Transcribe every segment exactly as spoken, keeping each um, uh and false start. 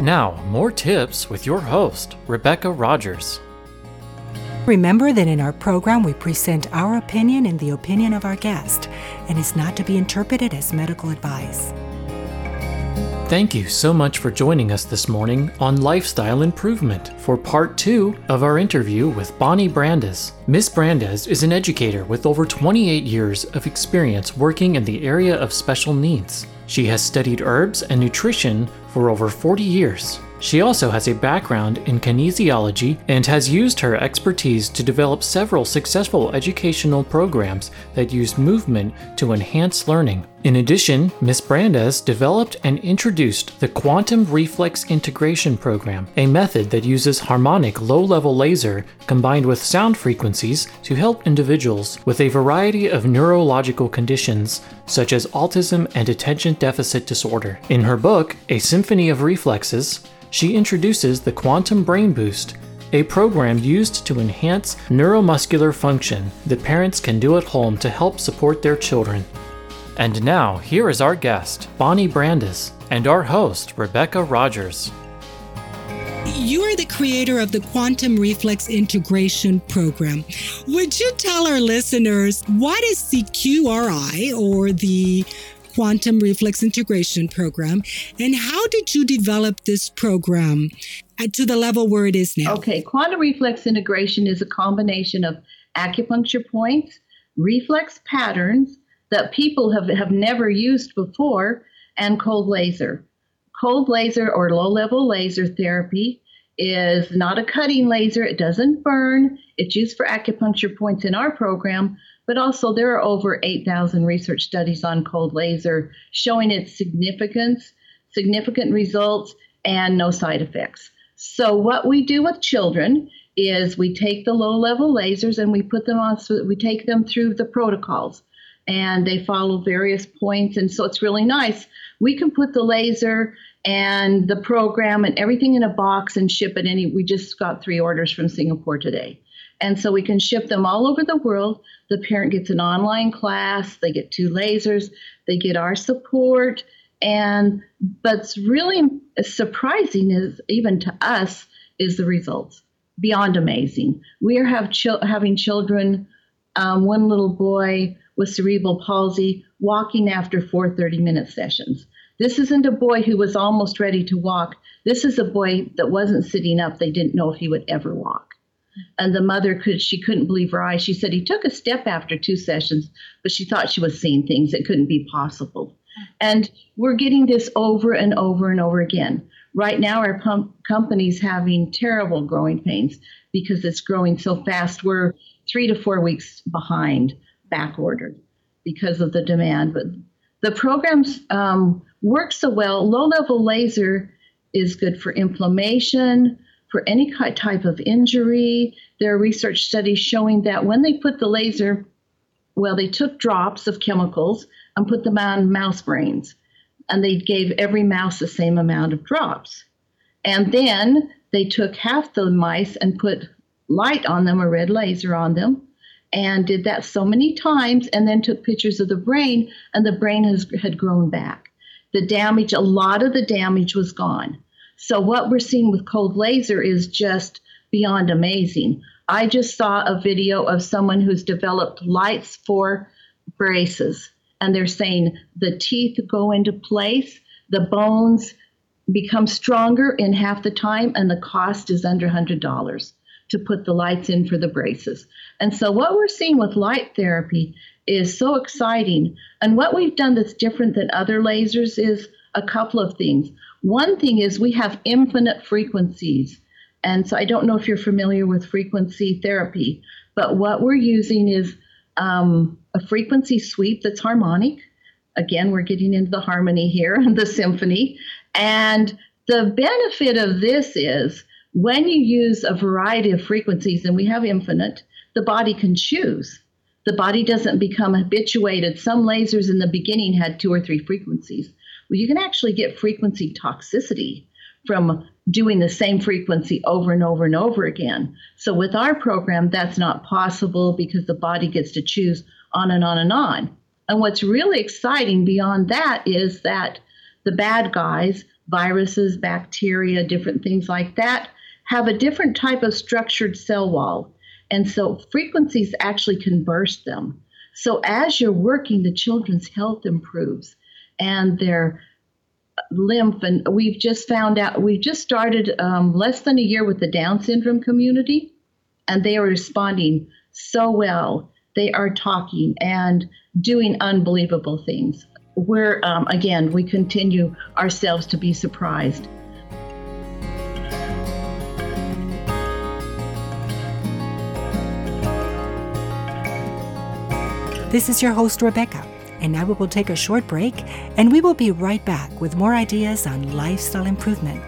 Now, more tips with your host, Rebecca Rogers. Remember that in our program, we present our opinion and the opinion of our guest, and it's not to be interpreted as medical advice. Thank you so much for joining us this morning on Lifestyle Improvement for part two of our interview with Bonnie Brandes. Miz Brandes is an educator with over twenty-eight years of experience working in the area of special needs. She has studied herbs and nutrition for over forty years. She also has a background in kinesiology and has used her expertise to develop several successful educational programs that use movement to enhance learning. In addition, Miz Brandes developed and introduced the Quantum Reflex Integration Program, a method that uses harmonic low-level laser combined with sound frequencies to help individuals with a variety of neurological conditions such as autism and attention deficit disorder. In her book, A Symphony of Reflexes, she introduces the Quantum Brain Boost, a program used to enhance neuromuscular function that parents can do at home to help support their children. And now, here is our guest, Bonnie Brandes, and our host, Rebecca Rogers. You are the creator of the Quantum Reflex Integration Program. Would you tell our listeners, what is the Q R I, or the Quantum Reflex Integration Program, and how did you develop this program to the level where it is now? Okay, Quantum Reflex Integration is a combination of acupuncture points, reflex patterns, that people have, have never used before, and cold laser. Cold laser or low-level laser therapy is not a cutting laser. It doesn't burn. It's used for acupuncture points in our program, but also there are over eight thousand research studies on cold laser showing its significance, significant results, and no side effects. So what we do with children is we take the low-level lasers and we put them on, so we take them through the protocols, and they follow various points, and so it's really nice. We can put the laser and the program and everything in a box and ship it any. We just got three orders from Singapore today, and so we can ship them all over the world. The parent gets an online class, they get two lasers, they get our support, and what's really surprising is, even to us, is the results. Beyond amazing. We are have chil- having children, um, one little boy with cerebral palsy, walking after four thirty-minute sessions. This isn't a boy who was almost ready to walk. This is a boy that wasn't sitting up. They didn't know if he would ever walk. And the mother, could she couldn't believe her eyes. She said he took a step after two sessions, but she thought she was seeing things that couldn't be possible. And we're getting this over and over and over again. Right now, our pump company's having terrible growing pains because it's growing so fast. We're three to four weeks behind. Back ordered because of the demand. But the programs um, work so well. Low-level laser is good for inflammation, for any type of injury. There are research studies showing that when they put the laser, well, they took drops of chemicals and put them on mouse brains, and they gave every mouse the same amount of drops. And then they took half the mice and put light on them, a red laser on them, and did that so many times, and then took pictures of the brain, and the brain has had grown back. The damage, a lot of the damage was gone. So what we're seeing with cold laser is just beyond amazing. I just saw a video of someone who's developed lights for braces, and they're saying the teeth go into place, the bones become stronger in half the time, and the cost is under one hundred dollars. To put the lights in for the braces. And so what we're seeing with light therapy is so exciting. And what we've done that's different than other lasers is a couple of things. One thing is we have infinite frequencies. And so I don't know if you're familiar with frequency therapy, but what we're using is um, a frequency sweep that's harmonic. Again, we're getting into the harmony here and the symphony. And the benefit of this is, when you use a variety of frequencies, and we have infinite, the body can choose. The body doesn't become habituated. Some lasers in the beginning had two or three frequencies. Well, you can actually get frequency toxicity from doing the same frequency over and over and over again. So with our program, that's not possible because the body gets to choose on and on and on. And what's really exciting beyond that is that the bad guys, viruses, bacteria, different things like that, have a different type of structured cell wall. And so frequencies actually can burst them. So as you're working, the children's health improves and their lymph. And we've just found out, we've just started um, less than a year with the Down syndrome community, and they are responding so well. They are talking and doing unbelievable things. We're, um, again, we continue ourselves to be surprised. This is your host, Rebecca, and now we will take a short break, and we will be right back with more ideas on lifestyle improvement.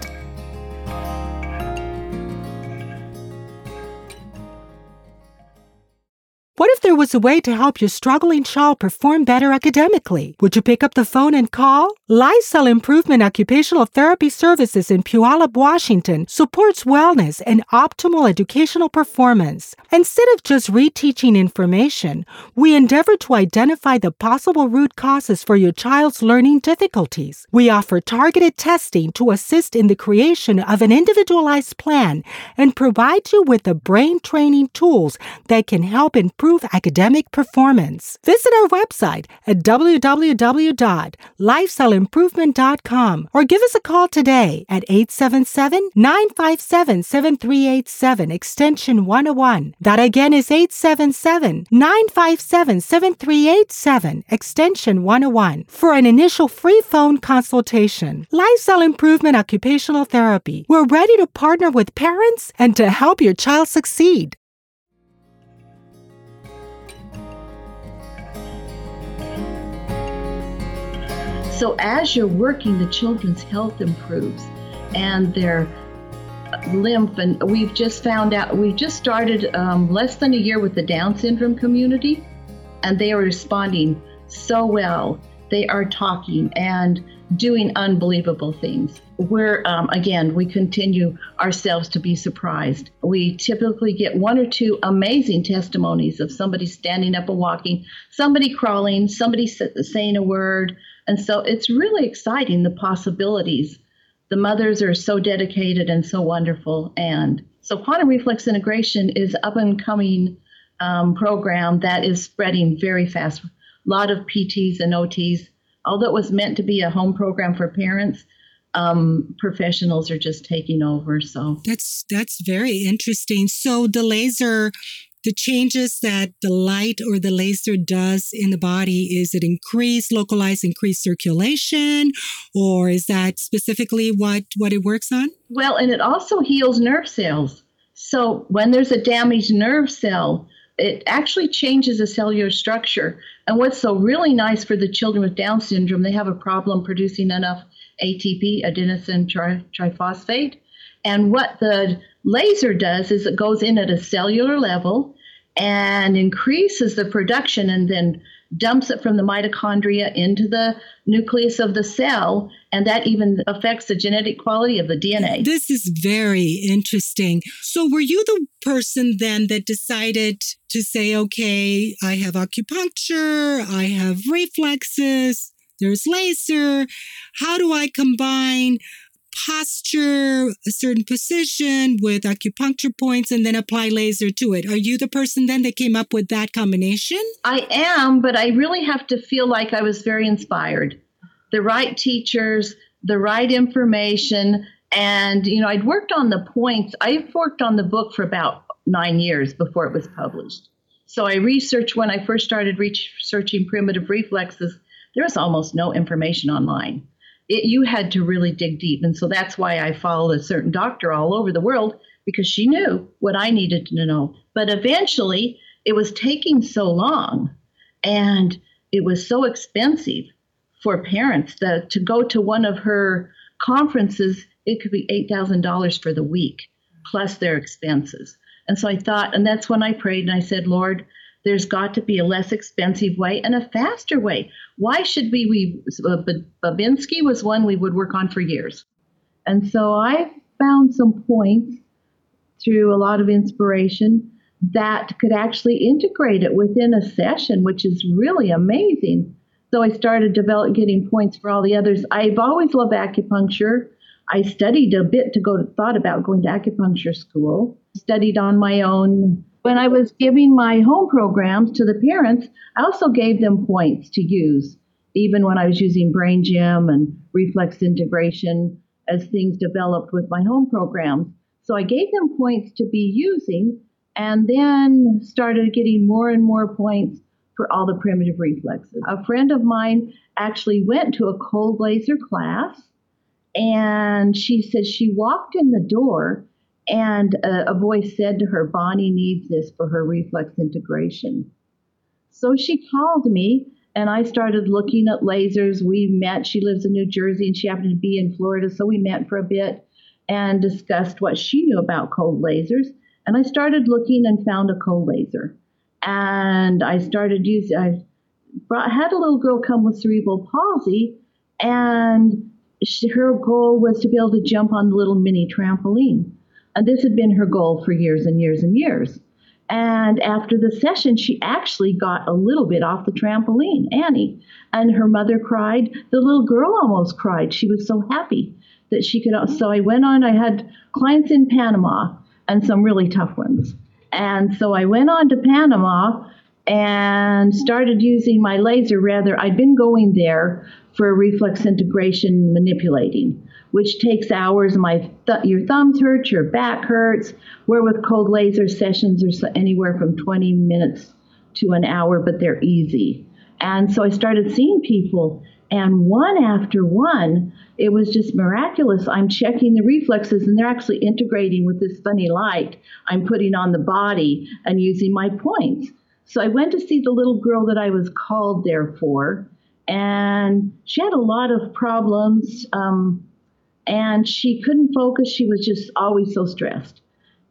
What if there was a way to help your struggling child perform better academically? Would you pick up the phone and call? Lifestyle Improvement Occupational Therapy Services in Puyallup, Washington supports wellness and optimal educational performance. Instead of just reteaching information, we endeavor to identify the possible root causes for your child's learning difficulties. We offer targeted testing to assist in the creation of an individualized plan and provide you with the brain training tools that can help improve academic performance. Visit our website at w w w dot lifestyle improvement dot com or give us a call today at eight seven seven, nine five seven, seven three eight seven, extension one oh one. That again is eight seven seven, nine five seven, seven three eight seven, extension one oh one for an initial free phone consultation. Lifestyle Improvement Occupational Therapy. We're ready to partner with parents and to help your child succeed. So as you're working, the children's health improves and their lymph. And we've just found out, we've just started um, less than a year with the Down syndrome community, and they are responding so well. They are talking and doing unbelievable things. We're, um, again, we continue ourselves to be surprised. We typically get one or two amazing testimonies of somebody standing up and walking, somebody crawling, somebody saying a word. And so it's really exciting, the possibilities. The mothers are so dedicated and so wonderful. And so Quantum Reflex Integration is an up-and-coming um, program that is spreading very fast. A lot of P Ts and O Ts. Although it was meant to be a home program for parents, um, professionals are just taking over. So that's that's very interesting. So the laser... the changes that the light or the laser does in the body, is it increased, localized, increased circulation, or is that specifically what, what it works on? Well, and it also heals nerve cells. So when there's a damaged nerve cell, it actually changes the cellular structure. And what's so really nice for the children with Down syndrome, they have a problem producing enough A T P, adenosine tri- triphosphate. And what the laser does is it goes in at a cellular level and increases the production and then dumps it from the mitochondria into the nucleus of the cell, and that even affects the genetic quality of the D N A. This is very interesting. So were you the person then that decided to say, okay, I have acupuncture, I have reflexes, there's laser, how do I combine posture, a certain position with acupuncture points, and then apply laser to it? Are you the person then that came up with that combination? I am, but I really have to feel like I was very inspired. The right teachers, the right information. And, you know, I'd worked on the points. I've worked on the book for about nine years before it was published. So I researched, when I first started researching primitive reflexes, there was almost no information online. It, you had to really dig deep. And so that's why I followed a certain doctor all over the world, because she knew what I needed to know. But eventually, it was taking so long and it was so expensive for parents that to go to one of her conferences, it could be eight thousand dollars for the week, plus their expenses. And so I thought, and that's when I prayed and I said, Lord, there's got to be a less expensive way and a faster way. Why should we? we uh, Babinski was one we would work on for years. And so I found some points through a lot of inspiration that could actually integrate it within a session, which is really amazing. So I started developing, getting points for all the others. I've always loved acupuncture I studied a bit to go, thought about going to acupuncture school, studied on my own. When I was giving my home programs to the parents, I also gave them points to use, even when I was using Brain Gym and reflex integration as things developed with my home program. So I gave them points to be using, and then started getting more and more points for all the primitive reflexes. A friend of mine actually went to a cold laser class, and she said she walked in the door, and a, a voice said to her, "Bonnie needs this for her reflex integration." So she called me, and I started looking at lasers. We met. She lives in New Jersey, and she happened to be in Florida, so we met for a bit and discussed what she knew about cold lasers. And I started looking and found a cold laser. And I started using, I brought, had a little girl come with cerebral palsy, and she, her goal was to be able to jump on the little mini trampoline. And this had been her goal for years and years and years. And after the session, she actually got a little bit off the trampoline, Annie. And her mother cried. The little girl almost cried. She was so happy that she could. So I went on. I had clients in Panama and some really tough ones. And so I went on to Panama and started using my laser. Rather, I'd been going there for reflex integration manipulating, which takes hours. My th- your thumbs hurt, your back hurts. Where with cold laser sessions are anywhere from twenty minutes to an hour, but they're easy. And so I started seeing people, and one after one, it was just miraculous. I'm checking the reflexes, and they're actually integrating with this funny light I'm putting on the body and using my points. So I went to see the little girl that I was called there for, and she had a lot of problems, um, and she couldn't focus. She was just always so stressed.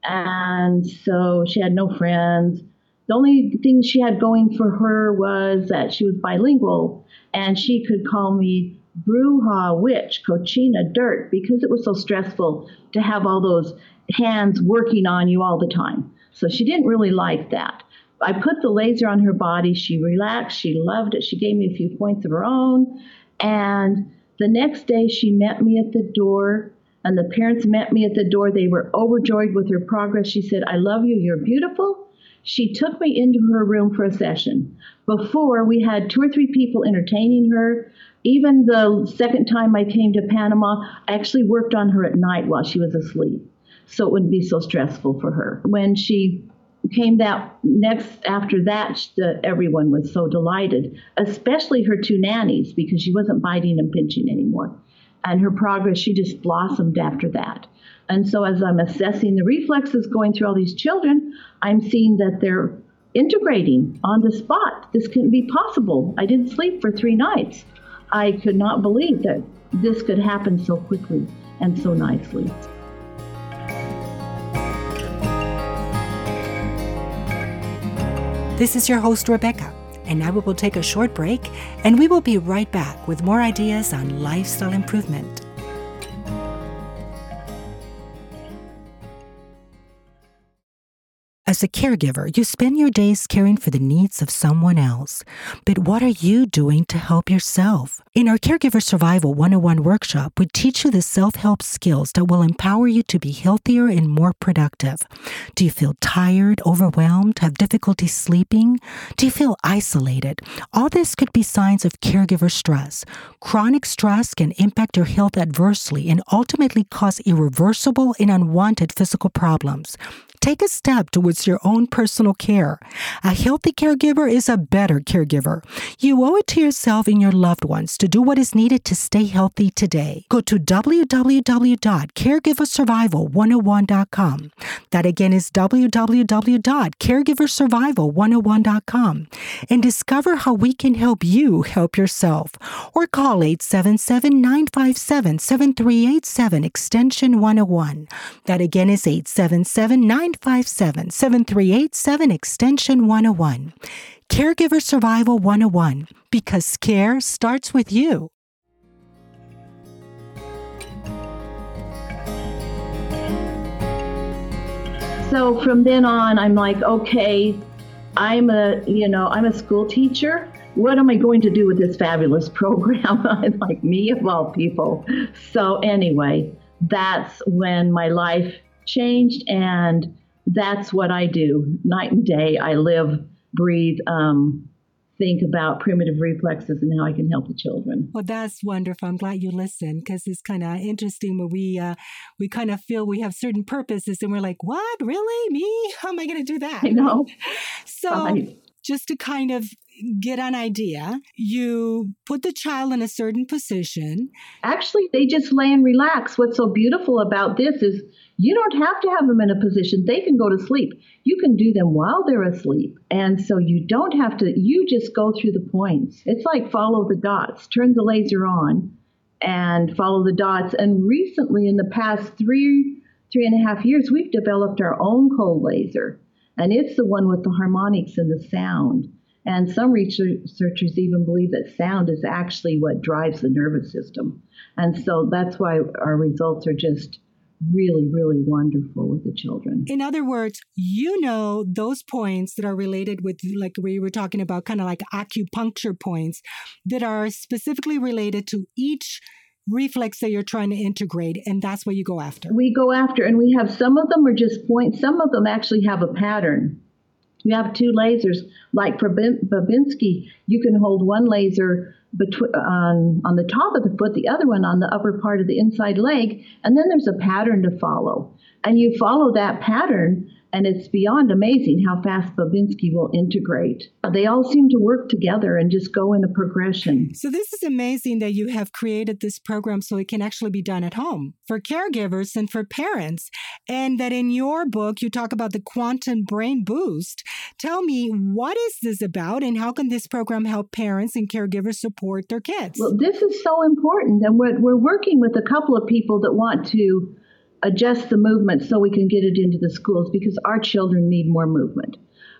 And so she had no friends. The only thing she had going for her was that she was bilingual, and she could call me Bruja, witch, cochina, dirt, because it was so stressful to have all those hands working on you all the time. So she didn't really like that. I put the laser on her body. She relaxed. She loved it. She gave me a few points of her own. And the next day she met me at the door, and the parents met me at the door. They were overjoyed with her progress. She said, "I love you. You're beautiful." She took me into her room for a session. Before, we had two or three people entertaining her. Even the second time I came to Panama, I actually worked on her at night while she was asleep, so it wouldn't be so stressful for her. When she came that next, after that, the, everyone was so delighted, especially her two nannies, because she wasn't biting and pinching anymore. And her progress, she just blossomed after that. And so as I'm assessing the reflexes going through all these children, I'm seeing that they're integrating on the spot. This couldn't be possible. I didn't sleep for three nights. I could not believe that this could happen so quickly and so nicely. This is your host, Rebecca, and now we will take a short break, and we will be right back with more ideas on lifestyle improvement. As a caregiver, you spend your days caring for the needs of someone else. But what are you doing to help yourself? In our Caregiver Survival one oh one workshop, we teach you the self-help skills that will empower you to be healthier and more productive. Do you feel tired, overwhelmed, have difficulty sleeping? Do you feel isolated? All this could be signs of caregiver stress. Chronic stress can impact your health adversely and ultimately cause irreversible and unwanted physical problems. Take a step towards your own personal care. A healthy caregiver is a better caregiver. You owe it to yourself and your loved ones to do what is needed to stay healthy today. Go to w w w dot caregiver survival one oh one dot com. That again is w w w dot caregiver survival one oh one dot com, and discover how we can help you help yourself. Or call eight seven seven, nine five seven, seven three eight seven, extension one oh one. That again is eight seven seven, nine five seven, seven three eight seven, extension one oh one. Caregiver Survival one oh one, because care starts with you. So from then on, I'm like, okay, I'm a, you know, I'm a school teacher. What am I going to do with this fabulous program? I'm like, me of all people. So anyway, that's when my life changed, and that's what I do. Night and day, I live, breathe, um, think about primitive reflexes and how I can help the children. Well, that's wonderful. I'm glad you listened, because it's kind of interesting when we uh, we kind of feel we have certain purposes and we're like, what? Really? Me? How am I going to do that? I know. So right. Just to kind of get an idea, you put the child in a certain position. Actually, they just lay and relax. What's so beautiful about this is you don't have to have them in a position. They can go to sleep. You can do them while they're asleep. And so you don't have to, you just go through the points. It's like follow the dots, turn the laser on and follow the dots. And recently in the past three, three and a half years, we've developed our own cold laser. And it's the one with the harmonics and the sound. And some researchers even believe that sound is actually what drives the nervous system. And so that's why our results are just really, really wonderful with the children. In other words, you know those points that are related with, like we were talking about, kind of like acupuncture points that are specifically related to each reflex that you're trying to integrate, and that's what you go after. We go after, and we have some of them are just points. Some of them actually have a pattern. You have two lasers. Like for Babinski, you can hold one laser between, um, on the top of the foot, the other one on the upper part of the inside leg, and then there's a pattern to follow. And you follow that pattern, and it's beyond amazing how fast Babinski will integrate. They all seem to work together and just go in a progression. So this is amazing that you have created this program so it can actually be done at home for caregivers and for parents. And that in your book, you talk about the Quantum Brain Boost. Tell me, what is this about and how can this program help parents and caregivers support their kids? Well, this is so important. And we're, we're working with a couple of people that want to adjust the movement so we can get it into the schools, because our children need more movement.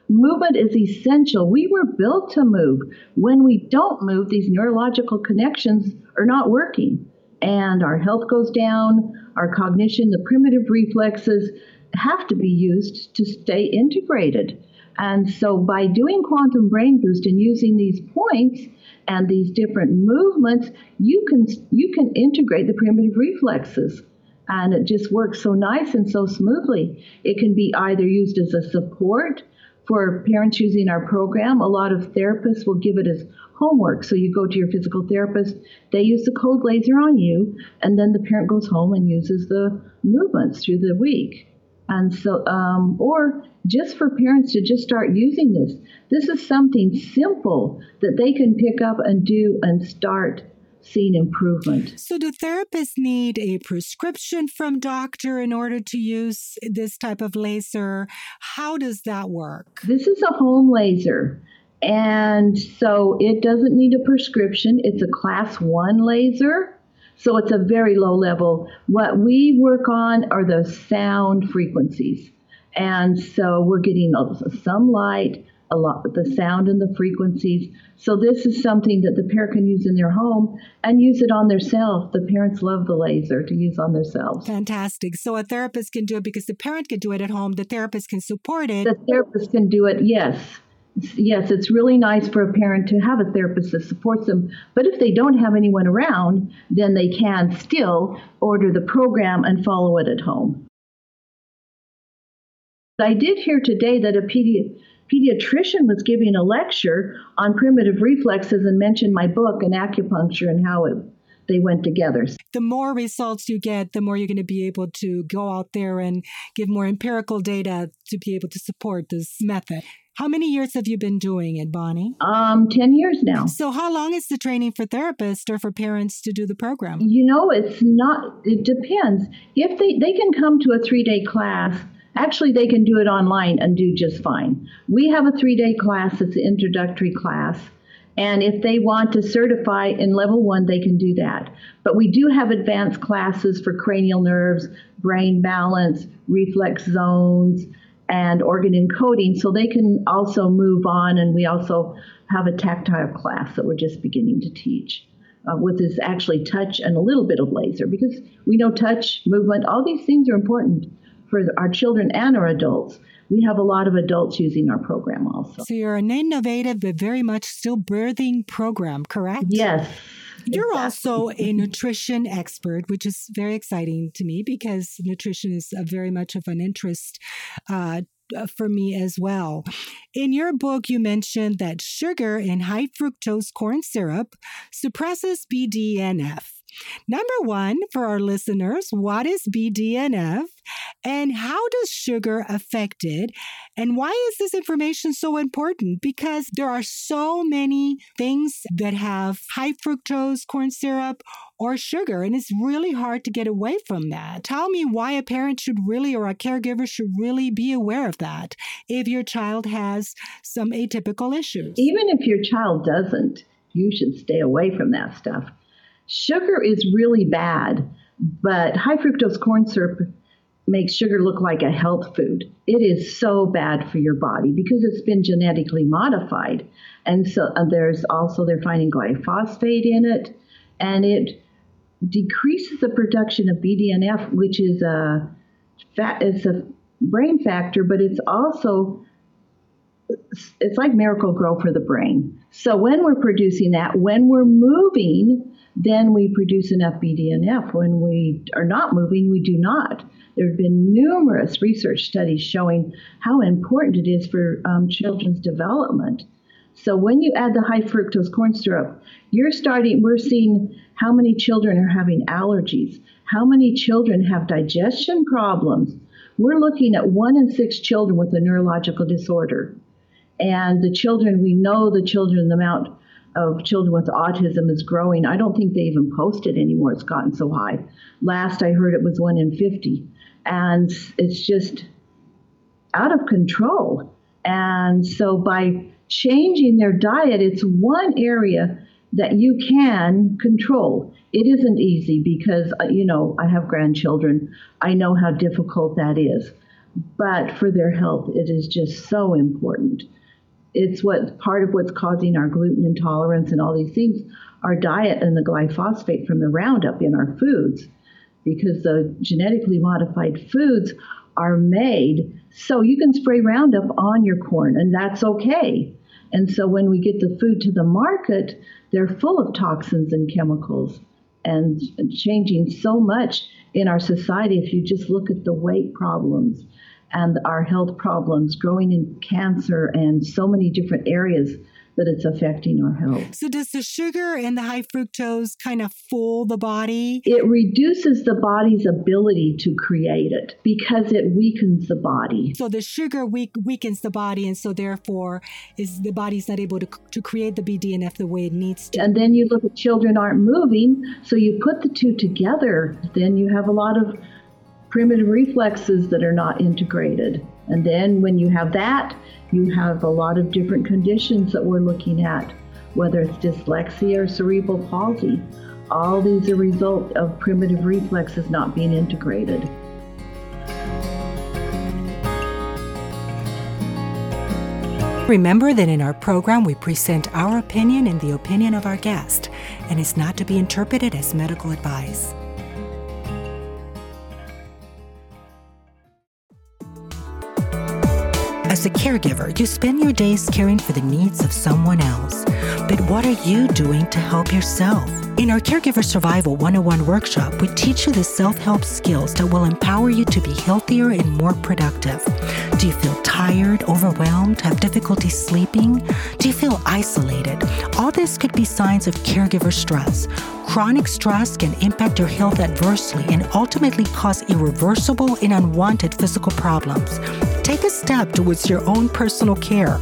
Movement is essential. We were built to move. When we don't move, these neurological connections are not working, and our health goes down, our cognition, the primitive reflexes have to be used to stay integrated. And so by doing Quantum Brain Boost and using these points and these different movements, you can you can integrate the primitive reflexes. And it just works so nice and so smoothly. It can be either used as a support for parents using our program. A lot of therapists will give it as homework. So you go to your physical therapist, they use the cold laser on you, and then the parent goes home and uses the movements through the week. And so, um, or just for parents to just start using this. This is something simple that they can pick up and do and start seen improvement. So do therapists need a prescription from doctor in order to use this type of laser? How does that work? This is a home laser. And so it doesn't need a prescription. It's a class one laser. So it's a very low level. What we work on are the sound frequencies. And so we're getting some light, a lot with the sound and the frequencies. So this is something that the parent can use in their home and use it on themselves. The parents love the laser to use on themselves. Fantastic. So a therapist can do it because the parent can do it at home. The therapist can support it. The therapist can do it, yes. Yes, it's really nice for a parent to have a therapist that supports them. But if they don't have anyone around, then they can still order the program and follow it at home. I did hear today that a pediatrician pediatrician was giving a lecture on primitive reflexes and mentioned my book and acupuncture and how it, they went together. The more results you get, the more you're going to be able to go out there and give more empirical data to be able to support this method. How many years have you been doing it, Bonnie? Um, ten years now. So how long is the training for therapists or for parents to do the program? You know, it's not, it depends. If they, they can come to a three-day class. Actually, they can do it online and do just fine. We have a three-day class that's an introductory class. And if they want to certify in level one, they can do that. But we do have advanced classes for cranial nerves, brain balance, reflex zones, and organ encoding. So they can also move on. And we also have a tactile class that we're just beginning to teach. Uh, with this actually touch and a little bit of laser. Because we know touch, movement, all these things are important for our children and our adults. We have a lot of adults using our program also. So you're an innovative but very much still birthing program, correct? Yes, You're also a nutrition expert, which is very exciting to me because nutrition is very much of an interest uh, for me as well. In your book, you mentioned that sugar in high fructose corn syrup suppresses B D N F. Number one, for our listeners, what is B D N F and how does sugar affect it? And why is this information so important? Because there are so many things that have high fructose corn syrup or sugar, and it's really hard to get away from that. Tell me why a parent should really, or a caregiver should really be aware of that if your child has some atypical issues. Even if your child doesn't, you should stay away from that stuff. Sugar is really bad, but high fructose corn syrup makes sugar look like a health food. It is so bad for your body because it's been genetically modified. And so and there's also, they're finding glyphosate in it, and it decreases the production of B D N F, which is a fat, it's a brain factor, but it's also, it's like miracle grow for the brain. So when we're producing that, when we're moving, then we produce enough B D N F. When we are not moving, we do not. There have been numerous research studies showing how important it is for um, children's development. So when you add the high fructose corn syrup, you're starting, we're seeing how many children are having allergies, how many children have digestion problems. We're looking at one in six children with a neurological disorder. And the children, we know the children, the amount of children with autism is growing. I don't think they even post it anymore. It's gotten so high. Last I heard it was one in fifty. And it's just out of control. And so by changing their diet, it's one area that you can control. It isn't easy because, you know, I have grandchildren. I know how difficult that is. But for their health, it is just so important. It's what part of what's causing our gluten intolerance and all these things, our diet and the glyphosate from the Roundup in our foods, because the genetically modified foods are made so you can spray Roundup on your corn, and that's okay. And so when we get the food to the market, they're full of toxins and chemicals and changing so much in our society. If you just look at the weight problems and our health problems, growing in cancer and so many different areas that it's affecting our health. So does the sugar and the high fructose kind of fool the body? It reduces the body's ability to create it because it weakens the body. So the sugar weak, weakens the body, and so therefore is the body's not able to, to create the B D N F the way it needs to. And then you look at children aren't moving, so you put the two together, then you have a lot of primitive reflexes that are not integrated. And then when you have that, you have a lot of different conditions that we're looking at, whether it's dyslexia or cerebral palsy. All these are a result of primitive reflexes not being integrated. Remember that in our program, we present our opinion and the opinion of our guest, and it's not to be interpreted as medical advice. As a caregiver, you spend your days caring for the needs of someone else. But what are you doing to help yourself? In our Caregiver Survival one oh one workshop, we teach you the self-help skills that will empower you to be healthier and more productive. Do you feel tired, overwhelmed, have difficulty sleeping? Do you feel isolated? All this could be signs of caregiver stress. Chronic stress can impact your health adversely and ultimately cause irreversible and unwanted physical problems. Take a step towards your own personal care.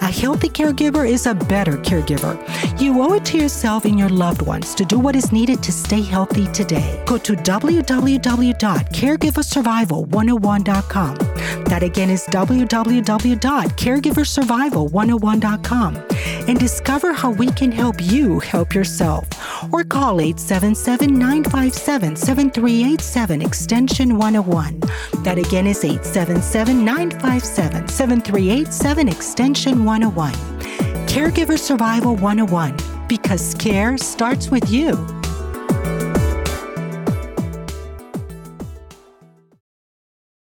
A healthy caregiver is a better caregiver. You owe it to yourself and your loved ones to do what is needed to stay healthy today. Go to w w w dot caregiver survival one oh one dot com. That again is w w w dot caregiver survival one oh one dot com, and discover how we can help you help yourself. Or call eight seven seven, nine five seven, seven three eight seven extension one oh one. That again is eight seven seven, nine five seven, seven three eight seven extension one oh one. Caregiver Survival one oh one, because care starts with you.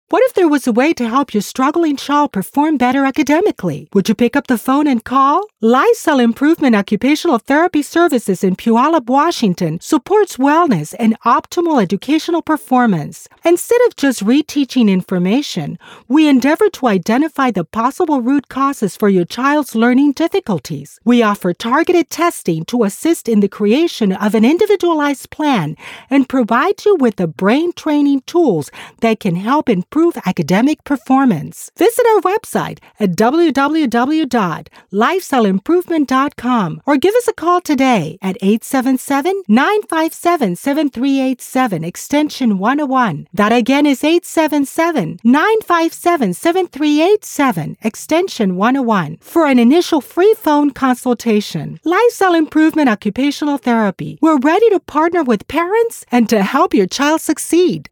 What if there was a way to help your struggling child perform better academically, would you pick up the phone and call? Lifestyle Improvement Occupational Therapy Services in Puyallup, Washington supports wellness and optimal educational performance. Instead of just reteaching information, we endeavor to identify the possible root causes for your child's learning difficulties. We offer targeted testing to assist in the creation of an individualized plan and provide you with the brain training tools that can help improve academic performance. Visit our website at w w w dot lifestyle improvement dot com or give us a call today at eight seven seven, nine five seven, seven three eight seven, extension one oh one. That again is eight seven seven, nine five seven, seven three eight seven, extension one oh one, for an initial free phone consultation. Lifestyle Improvement Occupational Therapy. We're ready to partner with parents and to help your child succeed.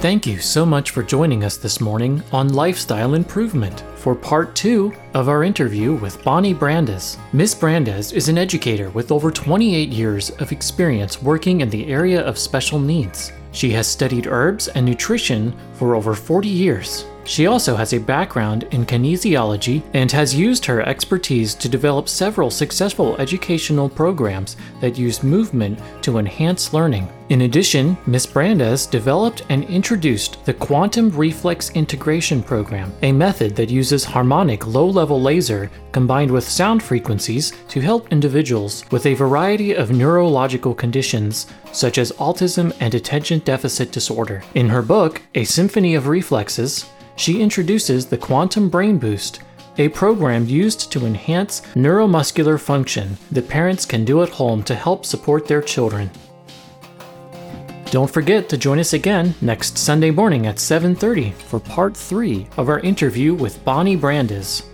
Thank you so much for joining us this morning on Lifestyle Improvement for part two of our interview with Bonnie Brandes. Miz Brandes is an educator with over twenty-eight years of experience working in the area of special needs. She has studied herbs and nutrition for over forty years. She also has a background in kinesiology and has used her expertise to develop several successful educational programs that use movement to enhance learning. In addition, Miz Brandes developed and introduced the Quantum Reflex Integration Program, a method that uses harmonic low-level laser combined with sound frequencies to help individuals with a variety of neurological conditions such as autism and attention deficit disorder. In her book, A Symphony of Reflexes, she introduces the Quantum Brain Boost, a program used to enhance neuromuscular function that parents can do at home to help support their children. Don't forget to join us again next Sunday morning at seven thirty for part three of our interview with Bonnie Brandes.